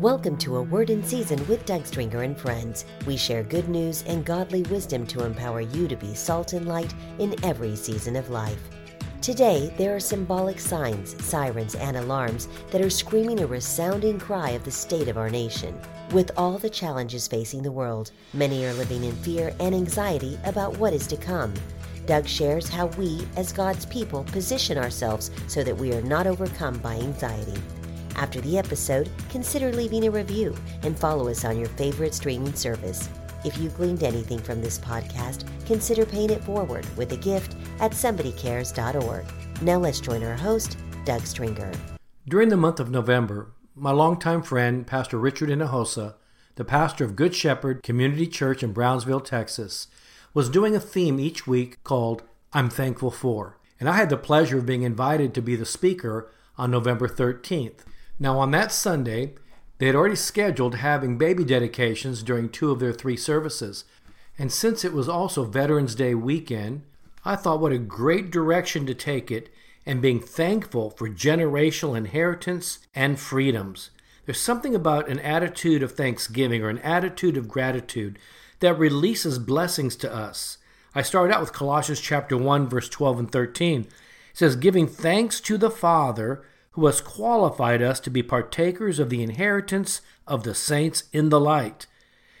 Welcome to A Word in Season with Doug Stringer and Friends. We share good news and godly wisdom to empower you to be salt and light in every season of life. Today, there are symbolic signs, sirens, and alarms that are screaming a resounding cry of the state of our nation. With all the challenges facing the world, many are living in fear and anxiety about what is to come. Doug shares how we, as God's people, position ourselves so that we are not overcome by anxiety. After the episode, consider leaving a review and follow us on your favorite streaming service. If you gleaned anything from this podcast, consider paying it forward with a gift at SomebodyCares.org. Now let's join our host, Doug Stringer. During the month of November, my longtime friend, Pastor Richard Inahosa, the pastor of Good Shepherd Community Church in Brownsville, Texas, was doing a theme each week called I'm Thankful For, and I had the pleasure of being invited to be the speaker on November 13th. Now, on that Sunday, they had already scheduled having baby dedications during two of their three services. And since it was also Veterans Day weekend, I thought what a great direction to take it and being thankful for generational inheritance and freedoms. There's something about an attitude of thanksgiving or an attitude of gratitude that releases blessings to us. I started out with Colossians chapter 1, verse 12 and 13. It says, giving thanks to the Father, who has qualified us to be partakers of the inheritance of the saints in the light.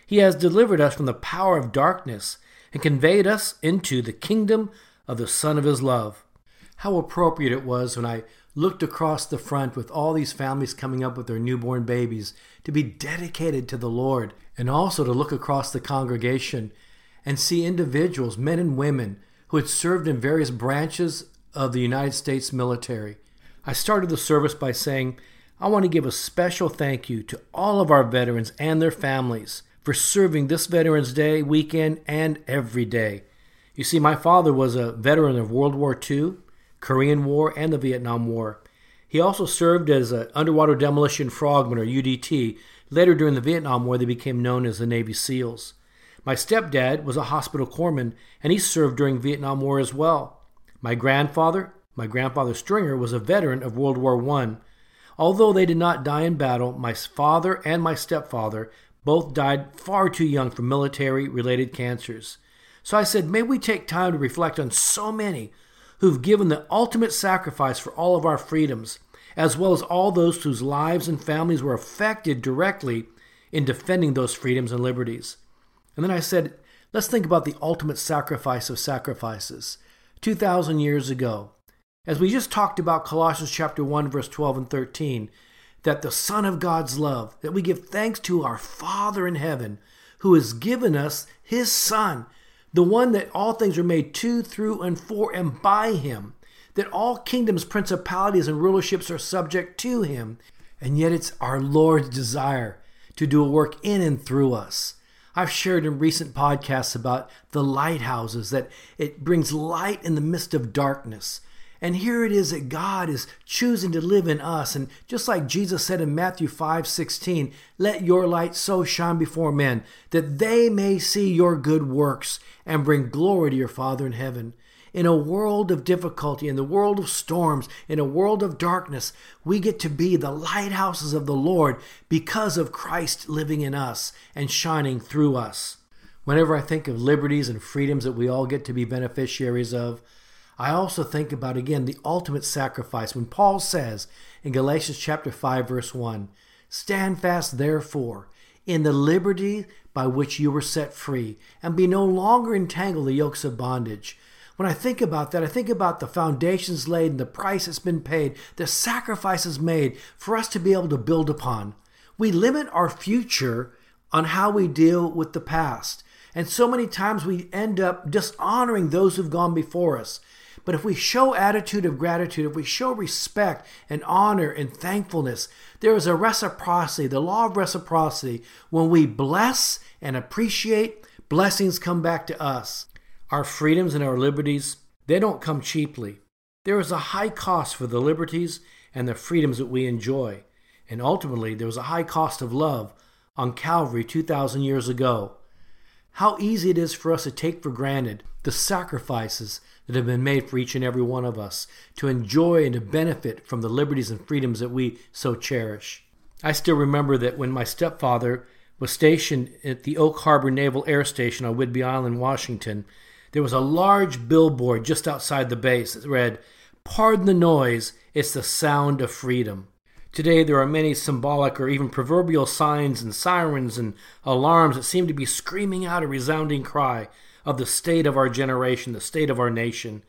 He has delivered us from the power of darkness and conveyed us into the kingdom of the Son of His love. How appropriate it was when I looked across the front with all these families coming up with their newborn babies to be dedicated to the Lord, and also to look across the congregation and see individuals, men and women, who had served in various branches of the United States military. I started the service by saying, I want to give a special thank you to all of our veterans and their families for serving this Veterans Day weekend and every day. You see, my father was a veteran of World War II, Korean War, and the Vietnam War. He also served as an underwater demolition frogman, or UDT. Later during the Vietnam War, they became known as the Navy SEALs. My stepdad was a hospital corpsman, and he served during Vietnam War as well. My grandfather Stringer was a veteran of World War I. Although they did not die in battle, my father and my stepfather both died far too young from military-related cancers. So I said, may we take time to reflect on so many who've given the ultimate sacrifice for all of our freedoms, as well as all those whose lives and families were affected directly in defending those freedoms and liberties. And then I said, let's think about the ultimate sacrifice of sacrifices. 2,000 years ago, as we just talked about Colossians chapter 1, verse 12 and 13, that the Son of God's love, that we give thanks to our Father in heaven, who has given us His Son, the one that all things are made to, through, and for, and by Him, that all kingdoms, principalities, and rulerships are subject to Him, and yet it's our Lord's desire to do a work in and through us. I've shared in recent podcasts about the lighthouses, that it brings light in the midst of darkness. And here it is that God is choosing to live in us. And just like Jesus said in Matthew 5:16, let your light so shine before men that they may see your good works and bring glory to your Father in heaven. In a world of difficulty, in the world of storms, in a world of darkness, we get to be the lighthouses of the Lord because of Christ living in us and shining through us. Whenever I think of liberties and freedoms that we all get to be beneficiaries of, I also think about, again, the ultimate sacrifice when Paul says in Galatians chapter 5, verse 1, stand fast, therefore, in the liberty by which you were set free, and be no longer entangled in the yokes of bondage. When I think about that, I think about the foundations laid and the price that's been paid, the sacrifices made for us to be able to build upon. We limit our future on how we deal with the past. And so many times we end up dishonoring those who've gone before us. But if we show attitude of gratitude, if we show respect and honor and thankfulness, there is a reciprocity, the law of reciprocity. When we bless and appreciate, blessings come back to us. Our freedoms and our liberties, they don't come cheaply. There is a high cost for the liberties and the freedoms that we enjoy. And ultimately, there was a high cost of love on Calvary 2,000 years ago. How easy it is for us to take for granted the sacrifices that have been made for each and every one of us to enjoy and to benefit from the liberties and freedoms that we so cherish. I still remember that when my stepfather was stationed at the Oak Harbor Naval Air Station on Whidbey Island, Washington, there was a large billboard just outside the base that read, "Pardon the noise, it's the sound of freedom." Today there are many symbolic or even proverbial signs and sirens and alarms that seem to be screaming out a resounding cry of the state of our generation, the state of our nation.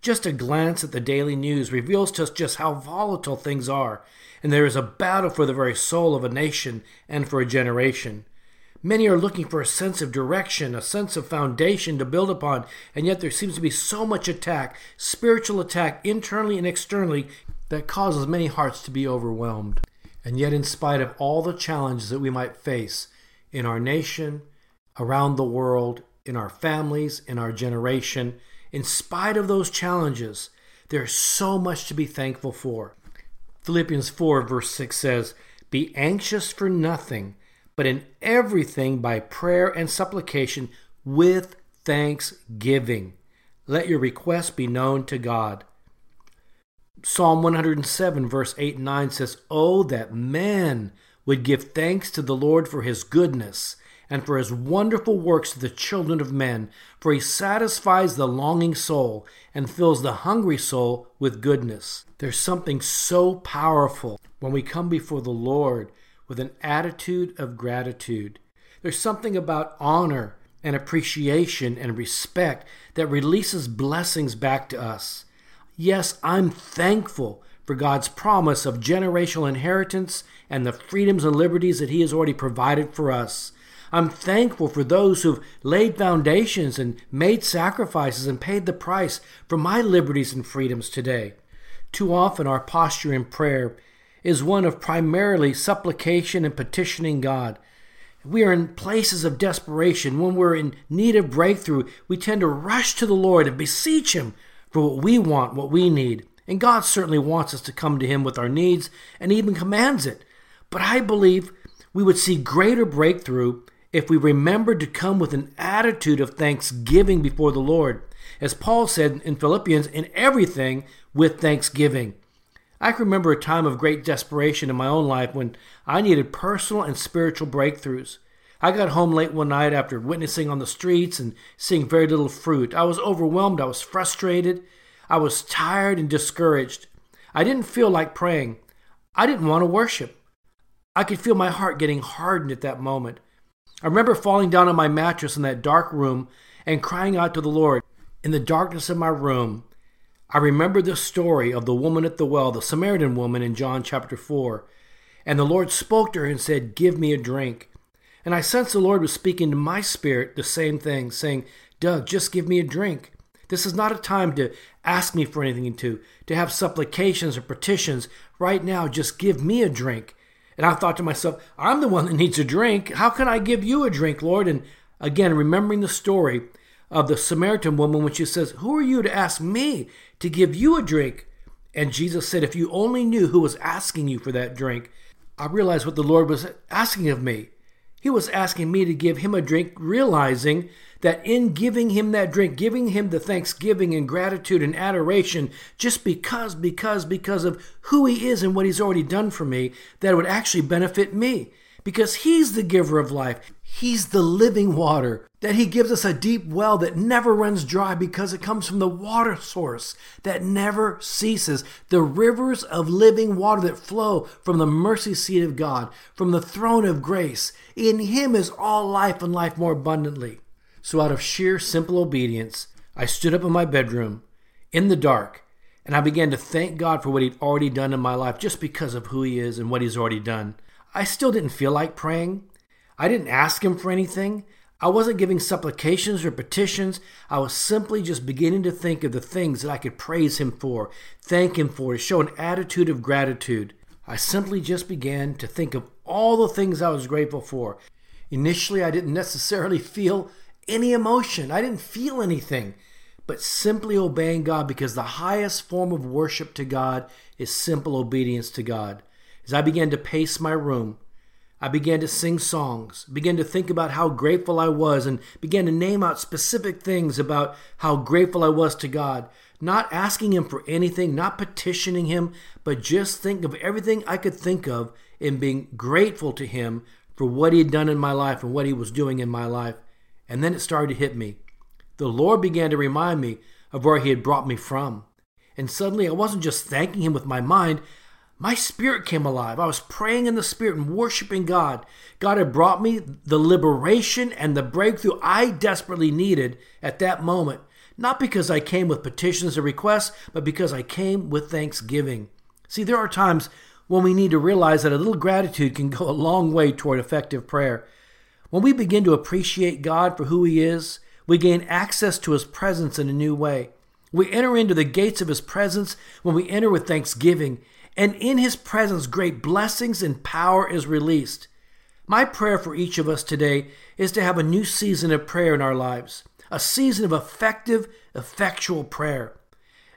Just a glance at the daily news reveals to us just how volatile things are, and there is a battle for the very soul of a nation and for a generation. Many are looking for a sense of direction, a sense of foundation to build upon, and yet there seems to be so much attack, spiritual attack, internally and externally, that causes many hearts to be overwhelmed. And yet in spite of all the challenges that we might face in our nation, around the world, in our families, in our generation, in spite of those challenges, there's so much to be thankful for. Philippians 4 verse 6 says, "Be anxious for nothing, but in everything by prayer and supplication with thanksgiving. Let your requests be known to God." Psalm 107 verse 8 and 9 says, "Oh, that man would give thanks to the Lord for his goodness and for his wonderful works to the children of men, for he satisfies the longing soul and fills the hungry soul with goodness." There's something so powerful when we come before the Lord with an attitude of gratitude. There's something about honor and appreciation and respect that releases blessings back to us. Yes, I'm thankful for God's promise of generational inheritance and the freedoms and liberties that he has already provided for us. I'm thankful for those who've laid foundations and made sacrifices and paid the price for my liberties and freedoms today. Too often our posture in prayer is one of primarily supplication and petitioning God. We are in places of desperation. When we're in need of breakthrough, we tend to rush to the Lord and beseech him for what we want, what we need. And God certainly wants us to come to him with our needs and even commands it. But I believe we would see greater breakthrough if we remembered to come with an attitude of thanksgiving before the Lord. As Paul said in Philippians, "In everything with thanksgiving." I can remember a time of great desperation in my own life when I needed personal and spiritual breakthroughs. I got home late one night after witnessing on the streets and seeing very little fruit. I was overwhelmed. I was frustrated. I was tired and discouraged. I didn't feel like praying. I didn't want to worship. I could feel my heart getting hardened at that moment. I remember falling down on my mattress in that dark room and crying out to the Lord. In the darkness of my room, I remember the story of the woman at the well, the Samaritan woman in John chapter 4. And the Lord spoke to her and said, "Give me a drink." And I sensed the Lord was speaking to my spirit the same thing, saying, "Doug, just give me a drink. This is not a time to ask me for anything, to have supplications or petitions. Right now, just give me a drink." And I thought to myself, I'm the one that needs a drink. How can I give you a drink, Lord? And again, remembering the story of the Samaritan woman when she says, "Who are you to ask me to give you a drink?" And Jesus said, "If you only knew who was asking you for that drink." I realized what the Lord was asking of me. He was asking me to give him a drink, realizing that in giving him that drink, giving him the thanksgiving and gratitude and adoration, just because of who he is and what he's already done for me, that it would actually benefit me. Because he's the giver of life. He's the living water, that he gives us a deep well that never runs dry because it comes from the water source that never ceases. The rivers of living water that flow from the mercy seat of God, from the throne of grace. In him is all life and life more abundantly. So out of sheer simple obedience, I stood up in my bedroom in the dark and I began to thank God for what he'd already done in my life just because of who he is and what he's already done. I still didn't feel like praying. I didn't ask him for anything. I wasn't giving supplications or petitions. I was simply just beginning to think of the things that I could praise him for, thank him for, to show an attitude of gratitude. I simply just began to think of all the things I was grateful for. Initially, I didn't necessarily feel any emotion. I didn't feel anything, but simply obeying God, because the highest form of worship to God is simple obedience to God. As I began to pace my room, I began to sing songs, began to think about how grateful I was, and began to name out specific things about how grateful I was to God, not asking him for anything, not petitioning him, but just think of everything I could think of and being grateful to him for what he had done in my life and what he was doing in my life. And then it started to hit me. The Lord began to remind me of where he had brought me from. And suddenly I wasn't just thanking him with my mind. My spirit came alive. I was praying in the spirit and worshiping God. God had brought me the liberation and the breakthrough I desperately needed at that moment. Not because I came with petitions or requests, but because I came with thanksgiving. See, there are times when we need to realize that a little gratitude can go a long way toward effective prayer. When we begin to appreciate God for who he is, we gain access to his presence in a new way. We enter into the gates of his presence when we enter with thanksgiving, and in his presence great blessings and power is released. My prayer for each of us today is to have a new season of prayer in our lives, a season of effective, effectual prayer.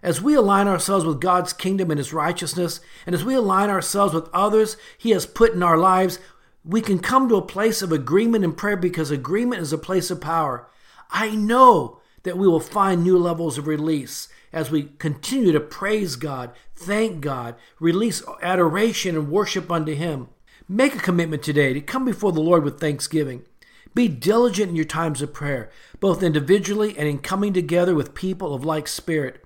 As we align ourselves with God's kingdom and his righteousness, and as we align ourselves with others he has put in our lives, we can come to a place of agreement in prayer because agreement is a place of power. I know that we will find new levels of release as we continue to praise God, thank God, release adoration and worship unto him. Make a commitment today to come before the Lord with thanksgiving. Be diligent in your times of prayer, both individually and in coming together with people of like spirit.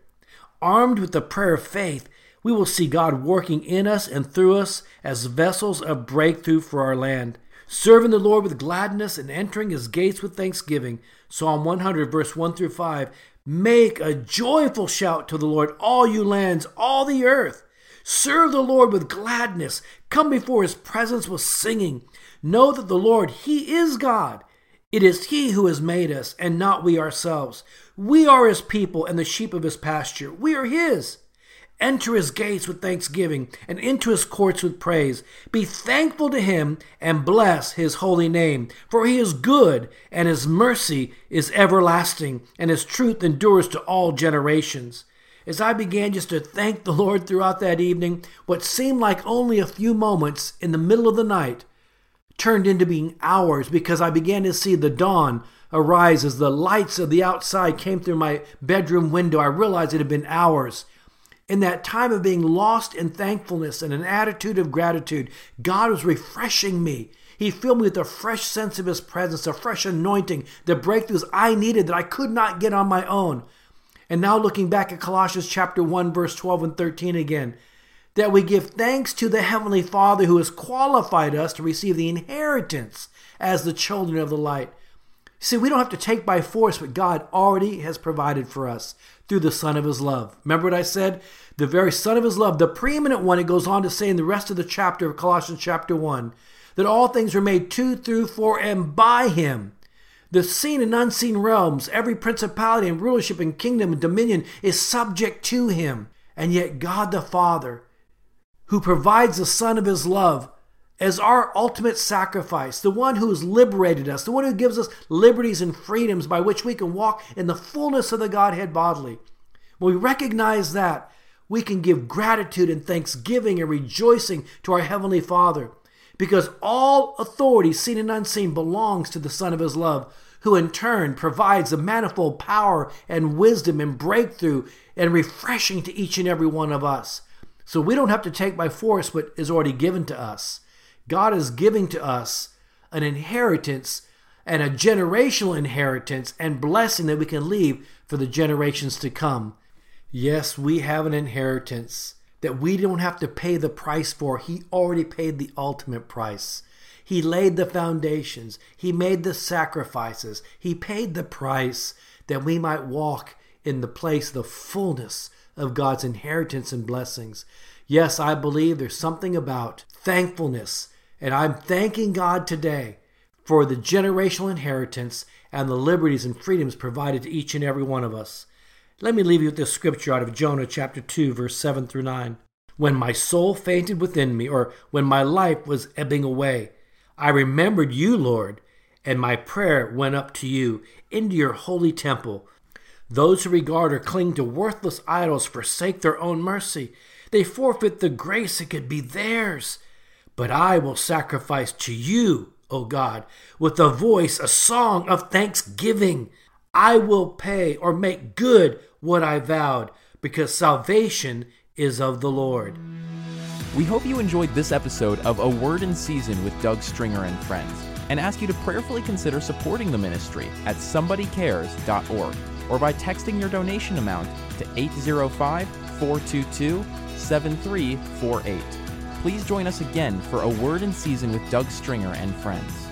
Armed with the prayer of faith, we will see God working in us and through us as vessels of breakthrough for our land. Serving the Lord with gladness and entering his gates with thanksgiving. Psalm 100, verse 1 through 5. Make a joyful shout to the Lord, all you lands, all the earth. Serve the Lord with gladness. Come before his presence with singing. Know that the Lord, he is God. It is he who has made us and not we ourselves. We are his people and the sheep of his pasture. We are his. Enter his gates with thanksgiving and into his courts with praise. Be thankful to him and bless his holy name. For he is good and his mercy is everlasting and his truth endures to all generations. As I began just to thank the Lord throughout that evening, what seemed like only a few moments in the middle of the night turned into being hours because I began to see the dawn arise as the lights of the outside came through my bedroom window. I realized it had been hours. In that time of being lost in thankfulness and an attitude of gratitude, God was refreshing me. He filled me with a fresh sense of his presence, a fresh anointing, the breakthroughs I needed that I could not get on my own. And now looking back at Colossians chapter 1, verse 12 and 13 again, that we give thanks to the Heavenly Father who has qualified us to receive the inheritance as the children of the light. See, we don't have to take by force what God already has provided for us through the Son of his love. Remember what I said? The very Son of his love, the preeminent one, it goes on to say in the rest of the chapter of Colossians chapter 1, that all things were made to, through, for, and by him. The seen and unseen realms, every principality and rulership and kingdom and dominion is subject to him. And yet God the Father, who provides the Son of his love, as our ultimate sacrifice, the one who has liberated us, the one who gives us liberties and freedoms by which we can walk in the fullness of the Godhead bodily. When we recognize that, we can give gratitude and thanksgiving and rejoicing to our Heavenly Father, because all authority, seen and unseen, belongs to the Son of his love, who in turn provides the manifold power and wisdom and breakthrough and refreshing to each and every one of us. So we don't have to take by force what is already given to us. God is giving to us an inheritance and a generational inheritance and blessing that we can leave for the generations to come. Yes, we have an inheritance that we don't have to pay the price for. He already paid the ultimate price. He laid the foundations. He made the sacrifices. He paid the price that we might walk in the place, the fullness of God's inheritance and blessings. Yes, I believe there's something about thankfulness. And I'm thanking God today for the generational inheritance and the liberties and freedoms provided to each and every one of us. Let me leave you with this scripture out of Jonah chapter 2, verse 7 through 9. When my soul fainted within me, or when my life was ebbing away, I remembered you, Lord, and my prayer went up to you, into your holy temple. Those who regard or cling to worthless idols forsake their own mercy. They forfeit the grace that could be theirs. But I will sacrifice to you, O God, with a voice, a song of thanksgiving. I will pay or make good what I vowed, because salvation is of the Lord. We hope you enjoyed this episode of A Word in Season with Doug Stringer and friends, and ask you to prayerfully consider supporting the ministry at somebodycares.org or by texting your donation amount to 805-422-7348. Please join us again for A Word in Season with Doug Stringer and friends.